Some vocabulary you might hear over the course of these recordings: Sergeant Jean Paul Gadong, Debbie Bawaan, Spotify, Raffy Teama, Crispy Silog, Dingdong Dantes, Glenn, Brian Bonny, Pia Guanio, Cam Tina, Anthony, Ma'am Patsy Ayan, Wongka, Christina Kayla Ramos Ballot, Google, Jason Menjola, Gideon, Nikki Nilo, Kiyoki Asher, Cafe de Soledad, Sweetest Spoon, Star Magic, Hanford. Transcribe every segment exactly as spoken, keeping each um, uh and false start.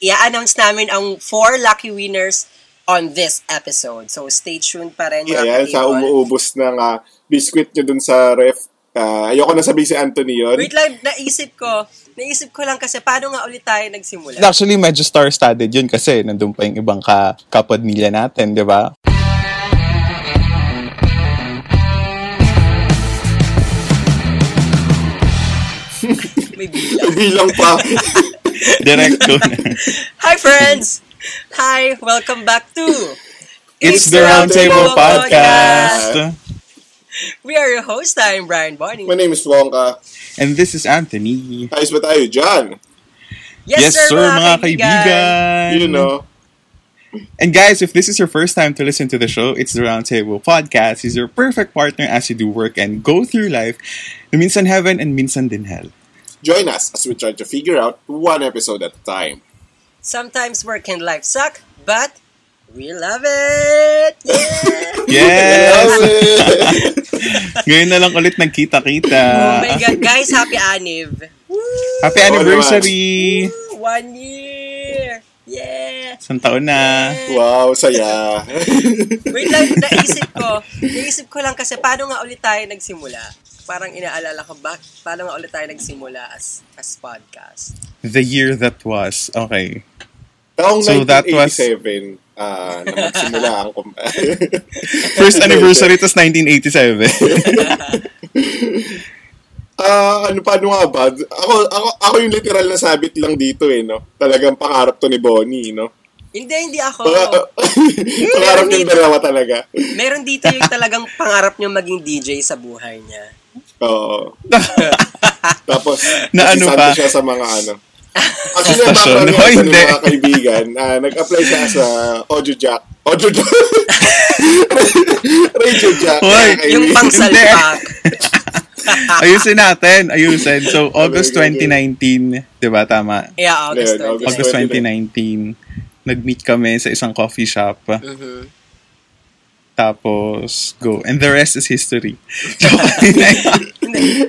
i-announce namin ang four lucky winners on this episode. So, stay tuned pa rin. Yeah, yeah, sa umuubos ng uh, biscuit nyo dun sa ref. Uh, ayoko na sabihin si Anthony yun. Wait lang, naisip ko. Naisip ko lang kasi paano nga ulit tayo nagsimula? Actually, medyo star-studded yun kasi nandun pa yung ibang ka- kapodmilya natin, di ba? May bilang. May bilang pa. Direct ko na. Hi, friends! Hi, welcome back to It's, It's the Roundtable Podcast. Podcast. We are your host. I'm Brian Bonny. My name is Wongka. And this is Anthony. Ayos ba tayo, John? Yes, yes sir, sir, mga kaibigan. kaibigan. You know. And guys, if this is your first time to listen to the show, It's the Roundtable Podcast. It's your perfect partner as you do work and go through life. Minsan heaven and minsan din hell. Join us as we try to figure out one episode at a time. Sometimes work and life suck, but we love it! Yeah! Yes! We love it! Ngayon na lang ulit nagkita-kita. Oh my God, guys, happy Aniv! Woo! Happy anniversary! Woo! One year! Yeah! Isang taon na. Yeah. Wow, saya! Wait lang, naisip ko. Naisip ko lang kasi paano nga ulit tayo nagsimula? Parang inaalala ko back, paano nga ulit tayo nagsimula as, as podcast? The year that was. Okay. Taong so nineteen eighty-seven was... uh, na magsimula ang kum- First anniversary, tas nineteen eighty-seven. uh, ano pa, ano nga ba? Ako, ako, ako yung literal na sabit lang dito eh, no? Talagang pangarap to ni Bonnie, no? Hindi, hindi ako. Pangarap niyong dalawa talaga. Meron dito yung talagang pangarap niyong maging D J sa buhay niya. Oo. Tapos, na ano pa? Siya sa mga ano. Actually, ang background niya sa no, mga kaibigan, uh, nag-apply siya sa Audio Jack. Audio Jack? Radio Jack. Yung pangsalpak. Ayusin natin. Ayusin. So, August twenty nineteen, di ba? Tama? Yeah, August twenty nineteen. August twenty nineteen, nag-meet kami sa isang coffee shop. Mm-hmm. Tapos, go. And the rest is history.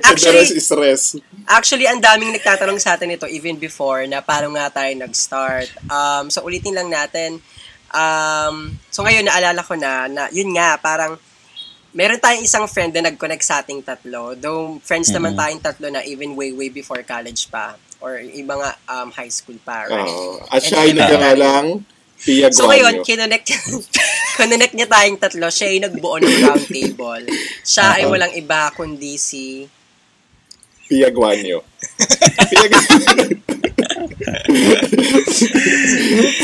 Actually, the rest is rest. Actually, ang daming nagtatanong sa atin ito even before na parang nga tayo nag-start. Um, so, ulitin lang natin. Um, so, ngayon, naalala ko na, na, yun nga, parang meron tayong isang friend na nag-connect sa ating tatlo. Though, friends mm-hmm. naman tayong tatlo na even way, way before college pa. Or iba nga um, high school pa, right? Oh, at siya ay nagkakalang... Pia Guanio. So ngayon, kinonect, kinonect niya tayong tatlo. Siya ay nagbuo ng round table. Siya uh-huh. ay walang iba kundi si... Pia Guanio. Pia Guanio.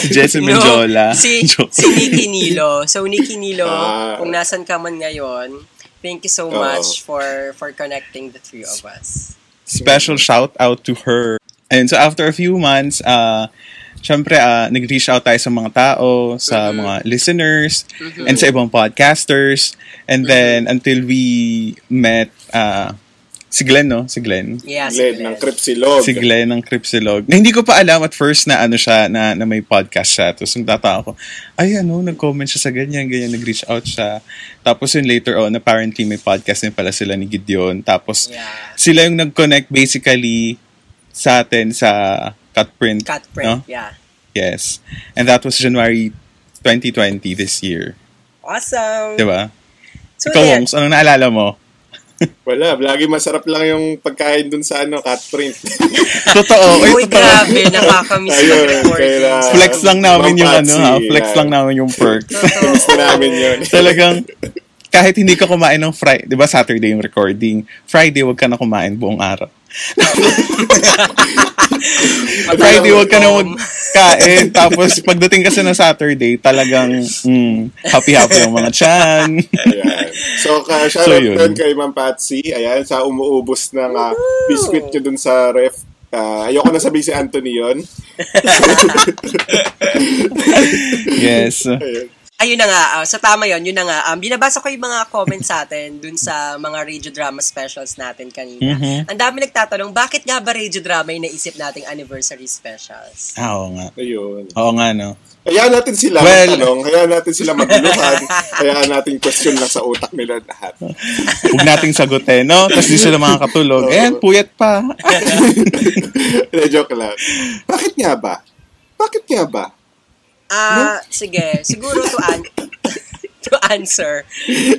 Si Jason Menjola. No, si, si Nikki Nilo. So Nikki Nilo, uh, kung nasan ka man ngayon, thank you so uh-oh. much for for connecting the three of us. Special shout out to her. And so after a few months, uh, siyempre, uh, nag-reach out tayo sa mga tao, sa mm-hmm. mga listeners, mm-hmm. and sa ibang podcasters. And mm-hmm. then, until we met uh, si Glenn, no? Si Glenn. Yeah, si Glenn. Glenn ng Crispy Silog. Si Glenn ng Crispy Silog. Na hindi ko pa alam at first na ano siya, na, na may podcast siya. Tapos nagtataka ako, ay ano, nag-comment siya sa ganyan, ganyan, nag-reach out siya. Tapos yun later on, apparently may podcast din pala sila ni Gideon. Tapos yeah. sila yung nag-connect basically sa atin sa... Cut print, cut print, no? Yeah. Yes. And that was January twenty twenty this year. Awesome. Diba? So ikaw, Wongs, anong naalala mo? Wala, lagi masarap lang yung pagkain dun sa ano, cut print. Totoo. Uy, grabe, nakakamiss yung recordings. Flex lang namin yung ano, ha? Flex yeah. lang namin yung perks. Flex namin yun. Talagang, kahit hindi ka kumain ng Friday, diba Saturday yung recording, Friday wag ka na kumain buong araw. Friday wag ka na magkain. Tapos pagdating kasi na Saturday talagang mm, happy happy ang mga tiyan. So uh, shout out so, kay Ma'am Patsy Ayan sa umuubos ng uh, biscuit nyo dun sa ref. Uh, ayoko na sabihin si Anthony yun. Yes. Ayan. Ayun na nga, uh, sa tama yun, yun na nga. Um, binabasa ko yung mga comments sa atin dun sa mga radio drama specials natin kanina. Mm-hmm. Ang dami nagtatanong, bakit nga ba radio drama yung naisip nating anniversary specials? Ah, oo nga. Ayun. Oo nga, no? Hayaan natin sila well, magtanong, hayaan natin sila magluhan, hayaan natin question lang sa utak nila lahat. Huwag nating sagutin, no? Tapos di sila makakatulog. Eh, puyat pa. Joke lang. Bakit nga ba? Bakit kaya ba? Ah, uh, no? Sige. Siguro to, an- to answer.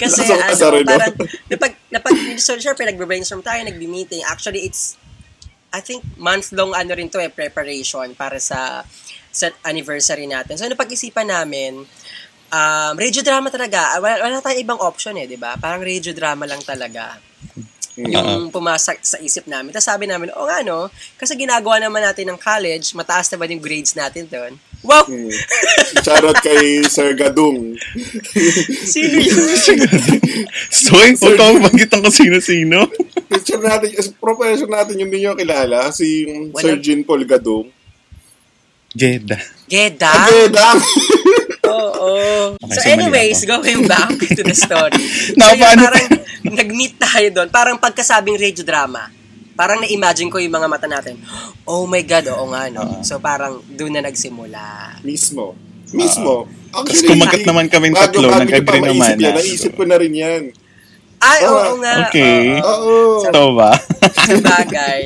Kasi so, ano, parang, napag, napag, sure, pinag-brainstorm tayo, nag-meeting. Actually, it's, I think, month-long ano rin to eh, preparation para sa, sa anniversary natin. So, napag-isipan namin, um, radio drama talaga. Wala, wala tayong ibang option eh, di ba? Parang radio drama lang talaga. Yung pumasak sa isip namin. Tapos sabi namin, o oh, nga no, kasi ginagawa naman natin ng college, mataas na ba yung grades natin doon? Wow! Hmm. Charot kay Sir Gadong. Sino yun? Soy, huwag kang magitan ka sino-sino. Picture natin, professor natin yung ninyo kilala, si Walang... Sir Jean Paul Gadong. Geda. Geda? Ah, Geda! Oo. Okay, so, so anyways, going back to the story. No, so, paano? Parang nag-meet tayo doon. Parang pagkasabing radio drama. Parang na-imagine ko yung mga mata natin. Oh my God, oo nga, no? Uh-huh. So, parang doon na nagsimula. Mismo. Mismo. Uh-huh. Tapos kumagat naman kaming tatlo, nag-agree naman. Na. Naisip ko na rin yan. Ay, uh-huh. oo nga. Okay. Oo. Ito ba? Sabagay.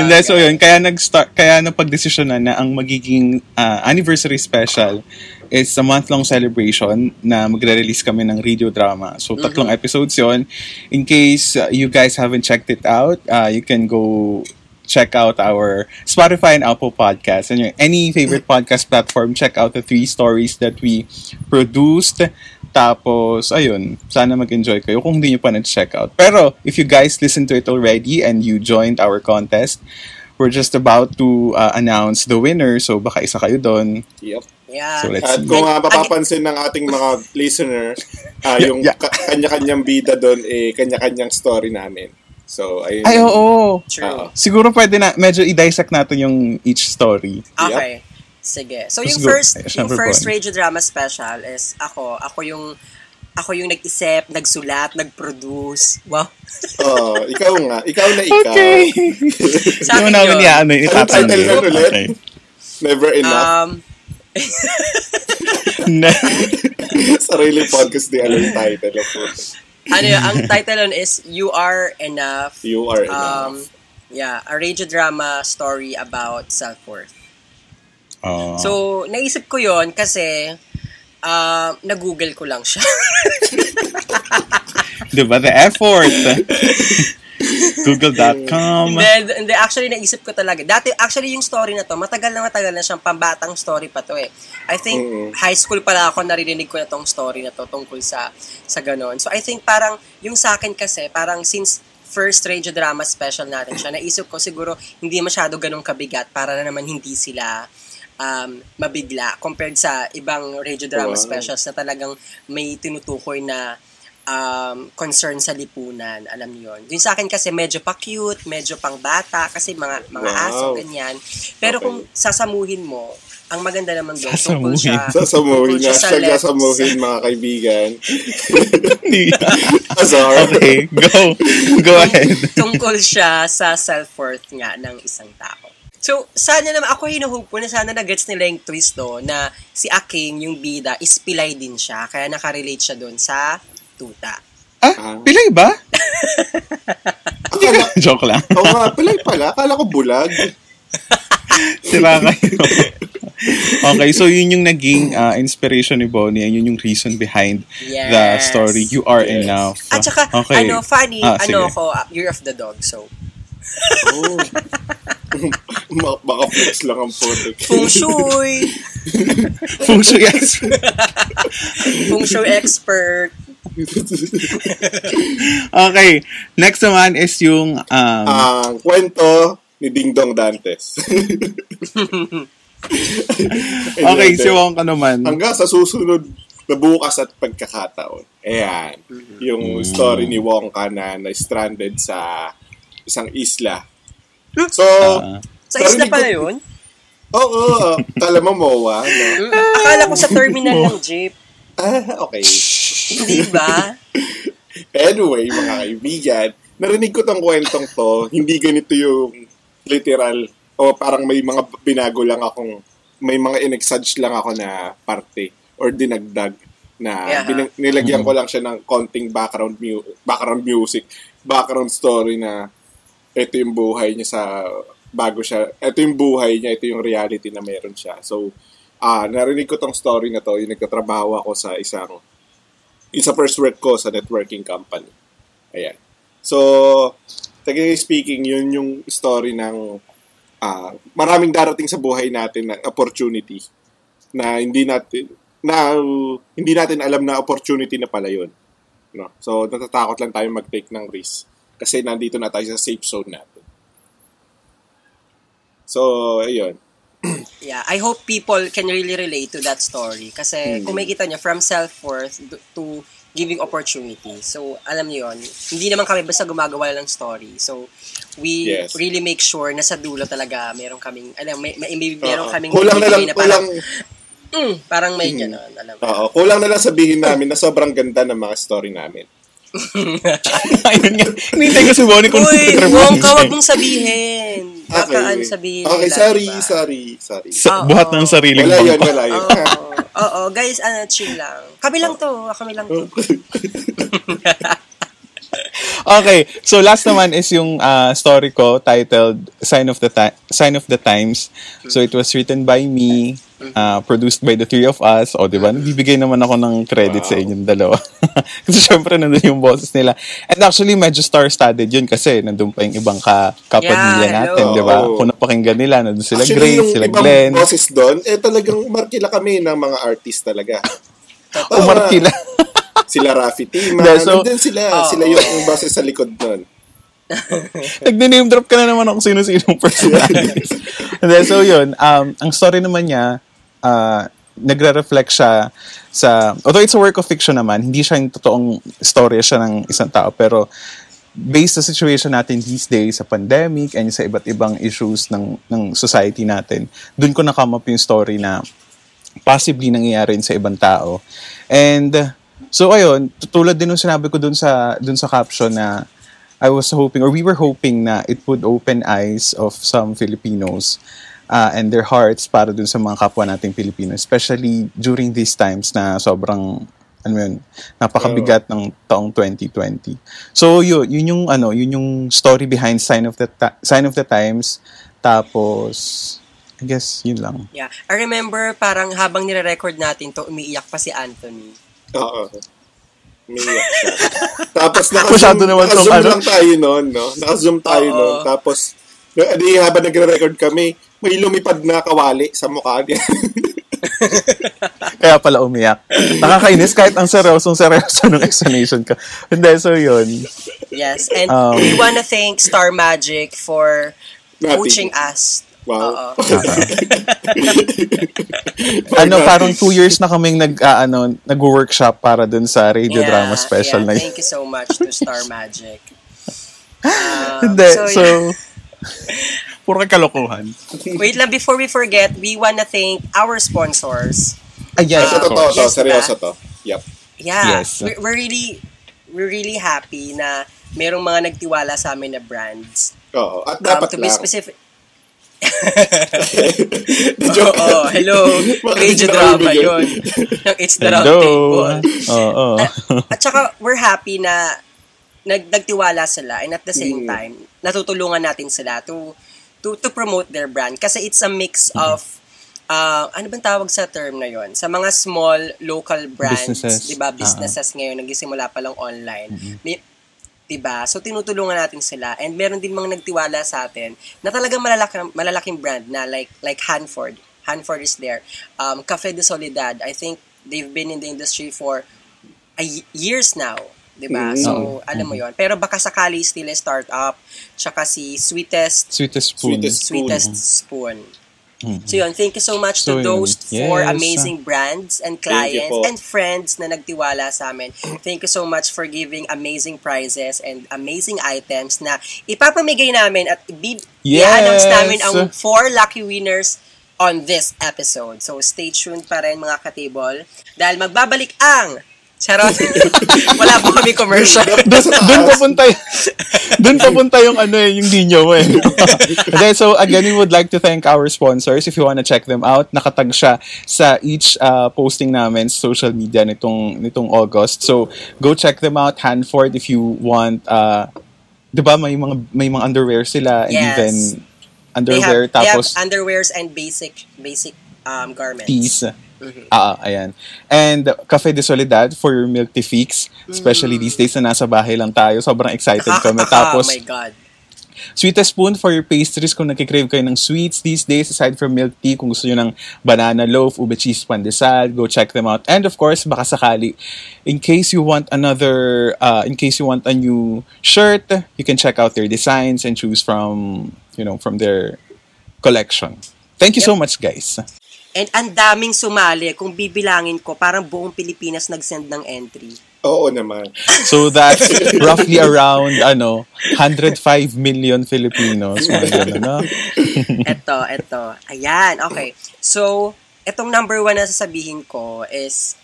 Hindi, so yun. Kaya nag-start, kaya napag-desisyonan na ang magiging uh, anniversary special is a month-long celebration na magre-release kami ng radio drama. So, tatlong mm-hmm. episodes yon. In case uh, you guys haven't checked it out, uh, you can go check out our Spotify and Apple Podcasts. And any favorite podcast platform, check out the three stories that we produced. Tapos, ayun, sana mag-enjoy kayo kung hindi nyo pa na-check out. Pero, if you guys listen to it already and you joined our contest, we're just about to uh, announce the winner. So, baka isa kayo doon. Yep. Yeah. So at kung uh, mapapansin ng ating mga listeners, uh, yung yeah. ka- kanya-kanyang bida doon, eh, kanya-kanyang story namin. So, ayun. Ay, oo. Uh, Siguro pwede na, medyo i-dissect natin yung each story. Okay. Yep. Sige. So, Let's yung go. first Ay, yung first radio drama special is ako. Ako yung, ako yung nag-isip, nagsulat, nag-produce. Wow. Oo, oh, ikaw nga. Ikaw na ikaw. Okay. Sabi nyo. Ano yung ano, itatanong yun? Okay. Never enough. Um, Sarili podcast di alam yung title of it. Ano yun, ang title nun is You Are Enough. You Are um, Enough. Yeah, a radio drama story about self-worth. Uh. So, naisip ko yun kasi uh, nag-google ko lang siya. Diba? The effort. Google dot com. Then, then, actually, naisip ko talaga. Dati, actually, yung story na to, matagal na matagal na siyang pambatang story pa to eh. I think, mm-hmm. high school pala ako, naririnig ko na tong story na to tungkol sa, sa ganon. So, I think parang, yung sa akin kasi, parang since first radio drama special natin siya, naisip ko siguro, hindi masyado ganong kabigat para na naman hindi sila um, mabigla compared sa ibang radio drama wow. specials na talagang may tinutukoy na Um, concern sa lipunan, alam niyo yun. Yung sa akin kasi medyo pa-cute, medyo pang bata, kasi mga mga wow. aso, ganyan. Pero okay. kung sasamuhin mo, ang maganda naman doon, tungkol siya. Sasamuhin nga, siya sasamuhin mga kaibigan. Sorry. Okay, go. Go ahead. Tungkol siya sa self-worth nga ng isang tao. So, sana naman, ako hinuhug po na sana nag-gets nila yung twist do, na si Aking, yung bida, is pilay din siya, kaya nakarelate siya doon sa tuta. Ah, pilay ba? Akala, joke lang. Oo nga, pilay pala. Akala ko bulag. Sila kayo. Okay, so yun yung naging uh, inspiration ni Bonnie and yun yung reason behind yes. the story You Are yes. Enough. At saka, okay. ano, funny, ah, ano ko, uh, Year of the Dog, so. Oh. Baka flex lang ang photo. Feng Shui! Feng Shui expert. Feng Shui expert. Okay, next naman is yung um, uh, kwento ni Dingdong Dantes. Okay, si Wongka naman. Hanggang sa susunod na bukas at pagkakataon. Ayan, yung mm. story ni Wongka na na-stranded sa isang isla. So, uh, sa isla pala yun? Oo, oh, oh, kala mo mowa. No? Akala ko sa terminal ng jeep. Ah, okay. Di ba? Anyway, mga kaibigan, narinig ko tong kwentong to. Hindi ganito yung literal o parang may mga binago lang akong, may mga in-exage lang ako na parte or dinagdag na yeah. bin- nilagyan ko lang siya ng konting background, mu- background music, background story na ito yung buhay niya sa bago siya, ito yung buhay niya, ito yung reality na meron siya. So, ah, narinig ko tong story na to, yung nagtatrabaho ako sa isang, isa first work ko sa networking company. Ayan. So, technically speaking, yun yung story ng ah, maraming darating sa buhay natin na opportunity na hindi natin, na uh, hindi natin alam na opportunity na pala yun. No? So, natatakot lang tayo mag-take ng risk kasi nandito na tayo sa safe zone natin. So, ayun. Yeah, I hope people can really relate to that story. Kasi mm-hmm. kung may kita niya, from self-worth to giving opportunity. So, alam niyo yun, hindi naman kami basta gumagawa lang story. So, we yes. really make sure na sa dulo talaga meron kaming, alam, may, may, may, meron uh-huh. kaming kulang na lang, na parang, kulang... Mm, parang may mm-hmm. gano'n, alam mo. Oo, kulang na lang sabihin namin na sobrang ganda ng mga story namin. Ayun nga. Nintay ko subunin kung uy, Wongka, wag mong sabihin. Baka ano sabihin. Okay, nila, sorry, diba? sorry, sorry, sorry. Sa- buhat ng sariling wala yun, wala yun. Oo, guys, ano, chill lang. Kami lang to, kami lang to. Okay, so last naman is yung uh, story ko titled Sign of the Ti- Sign of the Times. So it was written by me, uh, produced by the three of us. O, diba? Nagbibigay naman ako ng credit wow. sa inyong dalawa. Kasi syempre, nandun yung bosses nila. And actually, medyo star-studded yun kasi nandun pa yung ibang ka- kapamilya yeah, natin, diba? Kung napakinggan nila, nandun sila Grace, sila Glenn. Actually, yung ibang bosses doon, eh talagang umarkila kami ng mga artist talaga. Umarkila. Sila Raffy Teama, yeah, so, nandun sila. Oh. Sila yung base sa likod nun. Nag-name drop ka na naman ako sino-sinong personalis. Then, so yun, um, ang story naman niya, uh, nagre-reflect siya sa, although it's a work of fiction naman, hindi siya yung totoong story siya ng isang tao, pero based sa situation natin these days, sa pandemic, and sa iba't ibang issues ng, ng society natin, dun ko na-come up yung story na possibly nangyayari sa ibang tao. And, uh, so ayun, tulad din ng sinabi ko dun sa dun sa caption na I was hoping or we were hoping na it would open eyes of some Filipinos uh, and their hearts para dun sa mga kapwa nating Pilipino, especially during these times na sobrang ano yun, napakabigat ng taong twenty twenty. So yun, yun yung ano, yun yung story behind Sign of the Ta- Sign of the Times. Tapos I guess yun lang. Yeah, I remember parang habang nire-record natin to, umiiyak pa si Anthony. Oo. Umiyak siya. Tapos naka-zoom, naka-zoom ano? lang tayo noon, no? Naka-zoom tayo uh-oh. noon. Tapos, di, habang nagre-record kami, may lumipad na kawali sa mukha niya. Kaya pala umiyak. Nakakainis kahit ang seryosong-seryoso ng explanation ka. Hindi, so yun. Yes, and um, we wanna thank Star Magic for coaching us. Wow. Ano, parang two years na kaming nag, uh, ano, nag-workshop para dun sa radio yeah, drama special yeah, na yun. Thank you so much to Star Magic. Um, De, so, so yeah. Puro kalokohan. Wait lang, before we forget, we wanna thank our sponsors. Ayan. Ito to, ito, seryoso to. Yep. Yeah. Yes. We're, we're really, we're really happy na merong mga nagtiwala sa amin na brands. Oo. At dapat um, to lang. To be specific, joke. Oh, oh, hello. Radio drama yun. It's the round table. Oh, oh. At, at saka, we're happy na nag, nagtiwala sila and at the same mm. time, natutulungan natin sila to, to to promote their brand. Kasi it's a mix mm. of uh, ano bang tawag sa term na yun? Sa mga small local brands, di ba? Businesses, diba, businesses uh-huh. ngayon, nagsimula pa lang online. Mm-hmm. May, diba? So, tinutulungan natin sila and meron din mga nagtiwala sa atin na talagang malalaking, malalaking brand na like like Hanford. Hanford is there. Um, Cafe de Soledad, I think they've been in the industry for a, years now. Diba? Mm-hmm. So, alam mo yon. Pero baka sakali still start-up. Tsaka si Sweetest Sweetest Spoon. Sweetest Spoon. Sweetest Spoon. Mm-hmm. So, yun. Thank you so much so, to those yes. four amazing brands and clients and friends na nagtiwala sa amin. Thank you so much for giving amazing prizes and amazing items na ipapamigay namin at i-announce yes. namin ang four lucky winners on this episode. So, stay tuned pa rin mga katibol dahil magbabalik ang Charot. Wala po kami commercial. Doon papunta yung, doon papunta yung ano eh, yung dinyo mo eh. Okay, so again, we would like to thank our sponsors. If you wanna check them out, nakatag siya sa each uh, posting namin sa social media nitong, nitong August. So, go check them out, Hanford, if you want, uh, diba, may mga, may mga underwear sila and yes. even Underwear, they have, tapos... They have underwears and basic basic um, garments. Tees. Mm-hmm. Ah, ayan. And Cafe de Soledad for your milk tea fix. Especially mm. these days na nasa bahay lang tayo. Sobrang excited kami. Tapos... Oh my God. Sweetest Spoon for your pastries kung nakikrave kayo ng sweets these days, aside from milk tea, kung gusto nyo ng banana loaf, ube cheese, pandesal, go check them out. And of course, baka sakali, in case you want another, uh, in case you want a new shirt, you can check out their designs and choose from, you know, from their collection. Thank you yep. so much, guys. And ang daming sumali, kung bibilangin ko, parang buong Pilipinas nag-send ng entry. Oo naman. So that's roughly around ano one hundred five million Filipinos. Ano? Ito, ito. Ayan, okay. So, itong number one na sasabihin ko is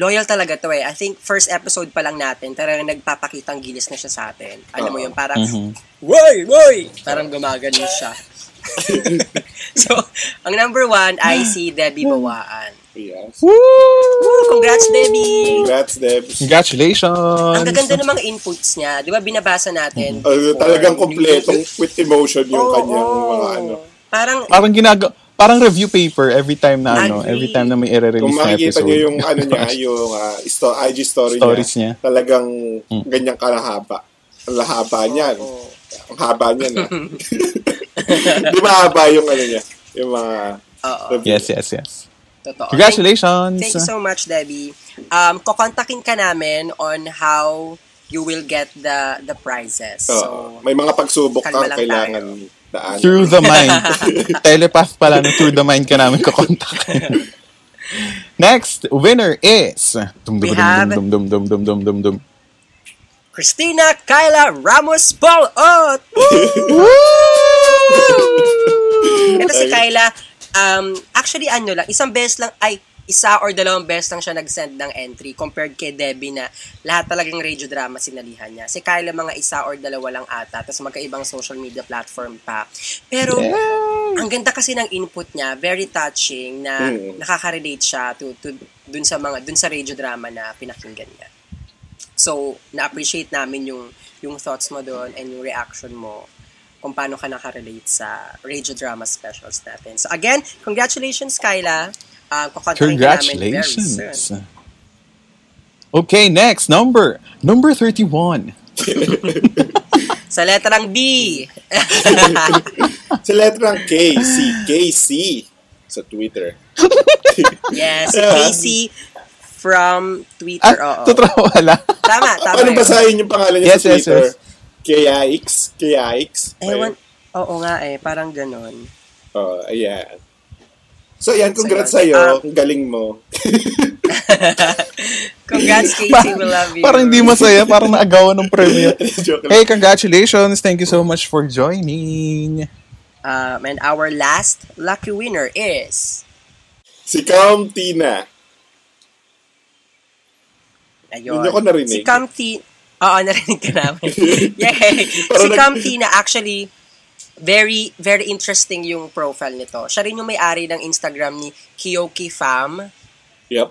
loyal talaga to eh. I think first episode pa lang natin, talagang nagpapakitang gilis na siya sa atin. Alam mo yung parang, woy, woy! Parang gumaganon siya. So, ang number one ay si Debbie Bawaan. Yes. Woo! Woo! Congrats, Debbie! Congrats, Debbie! Congratulations! Ang gaganda namang inputs niya. Di ba, binabasa natin. Uh, talagang kompletong with emotion yung oh, kanyang oh. mga ano. Parang, parang ginagawa. Parang review paper every time na ano, every time na may i-release na episode. Kung makikita niyo yung ano niya, yung uh, sto- I G story Stories niya, niya, talagang mm. ganyang kalahaba. Ang lahaba oh, niya. Oh. Ang haba niya na. Di ba haba yung ano niya? Yung mga... Uh, yes, yes, yes. Totoo. Congratulations! Thank, thank you so much, Debbie. Um, kukontakin ka namin on how you will get the the prizes. So, uh, may mga pagsubok ka kailangan daan. Through the mind. Telepath pala na through the mind ka namin kukontakin. Next winner is... We have... Christina Kayla Ramos Ballot! Woo! Ito si Kayla... Um, actually, ano lang, isang beses lang, ay, isa or dalawang beses lang siya nag-send ng entry compared kay Debbie na lahat talagang radio drama sinalihan niya. Si Kayla mga isa or dalawa lang ata, tapos magkaibang social media platform pa. Pero, yeah. ang ganda kasi ng input niya, very touching, na mm. nakaka-relate siya to, to, dun sa mga, dun sa radio drama na pinakinggan niya. So, na-appreciate namin yung, yung thoughts mo doon and yung reaction mo kung paano ka nakarelate sa radio drama specials natin. So again, congratulations, Kayla. Uh, congratulations. Namin very soon. Okay, next, number. Number thirty-one. Sa letrang B. Sa letrang K. C. K C. Sa Twitter. Yes, K C from Twitter. Ah, totoo wala. Tama, tama. Ano basahin yung pangalan niya yes, sa Twitter? Yes, yes. K I X, K I X. Ewan, oo nga eh, parang ganon. Oh, ayan. So, ayan, congrats so, sa'yo. Um, galing mo. Congrats, Casey. We love you. Parang hindi masaya. Parang naagawan ng premium. Hey, congratulations. Thank you so much for joining. Um, and our last lucky winner is... Si Cam Tina. Ayun. Hindi ko narinig. Si Cam Tina. Oo, narinig ka namin. Yay! Si Cam Tina, actually, very, very interesting yung profile nito. Siya rin yung may-ari ng Instagram ni Kiyoki Fam. Yep.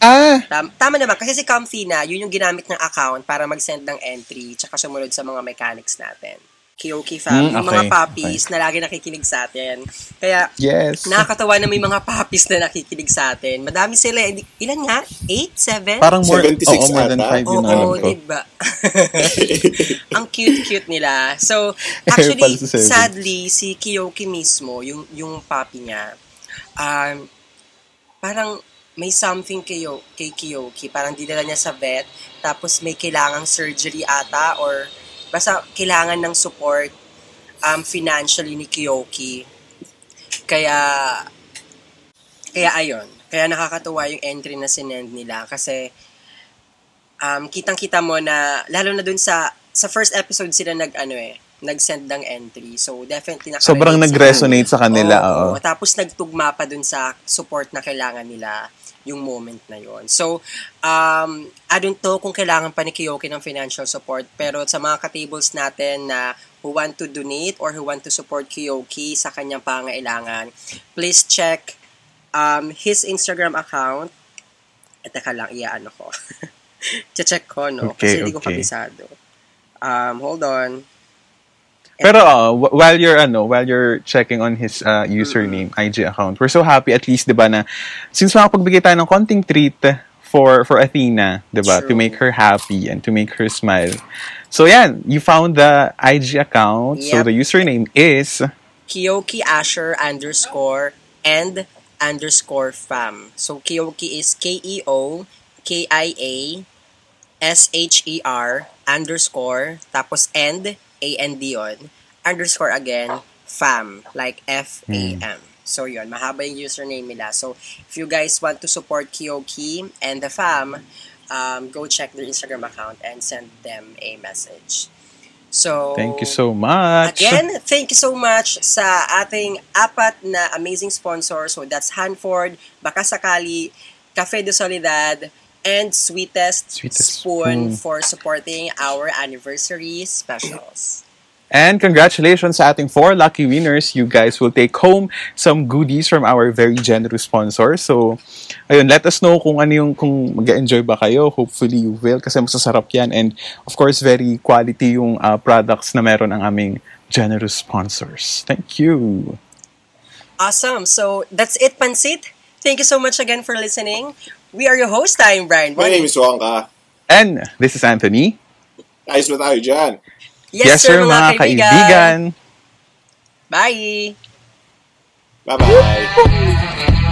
Ah! Tama, tama naman, kasi si Cam Tina, yun yung ginamit ng account para mag-send ng entry tsaka sumunod sa mga mechanics natin. Kiyoki Fam, mm, okay, yung mga puppies okay. na lagi nakikinig sa atin. Kaya, yes. nakakatawa na may mga puppies na nakikinig sa atin. Madami sila. Ilan nga? eight? seven? Parang more, seventy-six oh, oh, more than five yun. Oo, diba? Ang cute-cute nila. So, actually, sadly, si Kiyoki mismo, yung yung puppy niya, um, parang may something kayo, kay Kiyoki. Parang dinala niya sa vet, tapos may kailangang surgery ata or basta kailangan ng support um, financially ni Kiyoki. Kaya, kaya ayon. Kaya nakakatuwa yung entry na sinend nila. Kasi, um, kitang-kita mo na, lalo na dun sa, sa first episode sila nag, ano eh, nag-send ng entry. So, definitely nakarelate. Sobrang nag-resonate sa kanila. Oo, oo. Tapos, nagtugma pa dun sa support na kailangan nila yung moment na yon. So, um, I don't know kung kailangan pa ni Kiyoki ng financial support, pero sa mga ka-tables natin na who want to donate or who want to support Kiyoki sa kanyang pangailangan, please check um, his Instagram account. Eh, teka lang, iaano ko. Check ko, no? Okay, kasi okay. Hindi ko kabisado. Um, hold on. Pero uh, while you're ano, while you're checking on his uh, username, mm-hmm. I G account, we're so happy at least, 'di ba, na since makapagbigay tayo ng konting treat for for Athena, 'di ba, to make her happy and to make her smile. So yan, you found the I G account. Yep. So the username is Kiyoki Asher underscore and underscore fam. So Kiyoki is K E O K I A S H E R underscore tapos and A N D on, underscore again, fam, like F A M. Mm. So, yun, mahaba yung username nila. So, if you guys want to support Kiyoki and the fam, um, go check their Instagram account and send them a message. So, thank you so much. Again, thank you so much sa ating apat na amazing sponsors. So, that's Hanford, Baka Sakali, Cafe de Soledad, and Sweetest, Sweetest Spoon, Spoon for supporting our anniversary specials. And congratulations sa ating four lucky winners. You guys will take home some goodies from our very generous sponsor. So, ayun, let us know kung ano yung, kung mag-enjoy ba kayo. Hopefully you will, kasi masasarap yan. And of course, very quality yung uh, products na meron ang aming generous sponsors. Thank you. Awesome. So, that's it, Pansit. Thank you so much again for listening. We are your host. I'm Brian Bonny. My name is Wongka. And this is Anthony. Ayos na tayo dyan. Yes, yes sir, mga kaibigan. kaibigan. Bye. Bye-bye.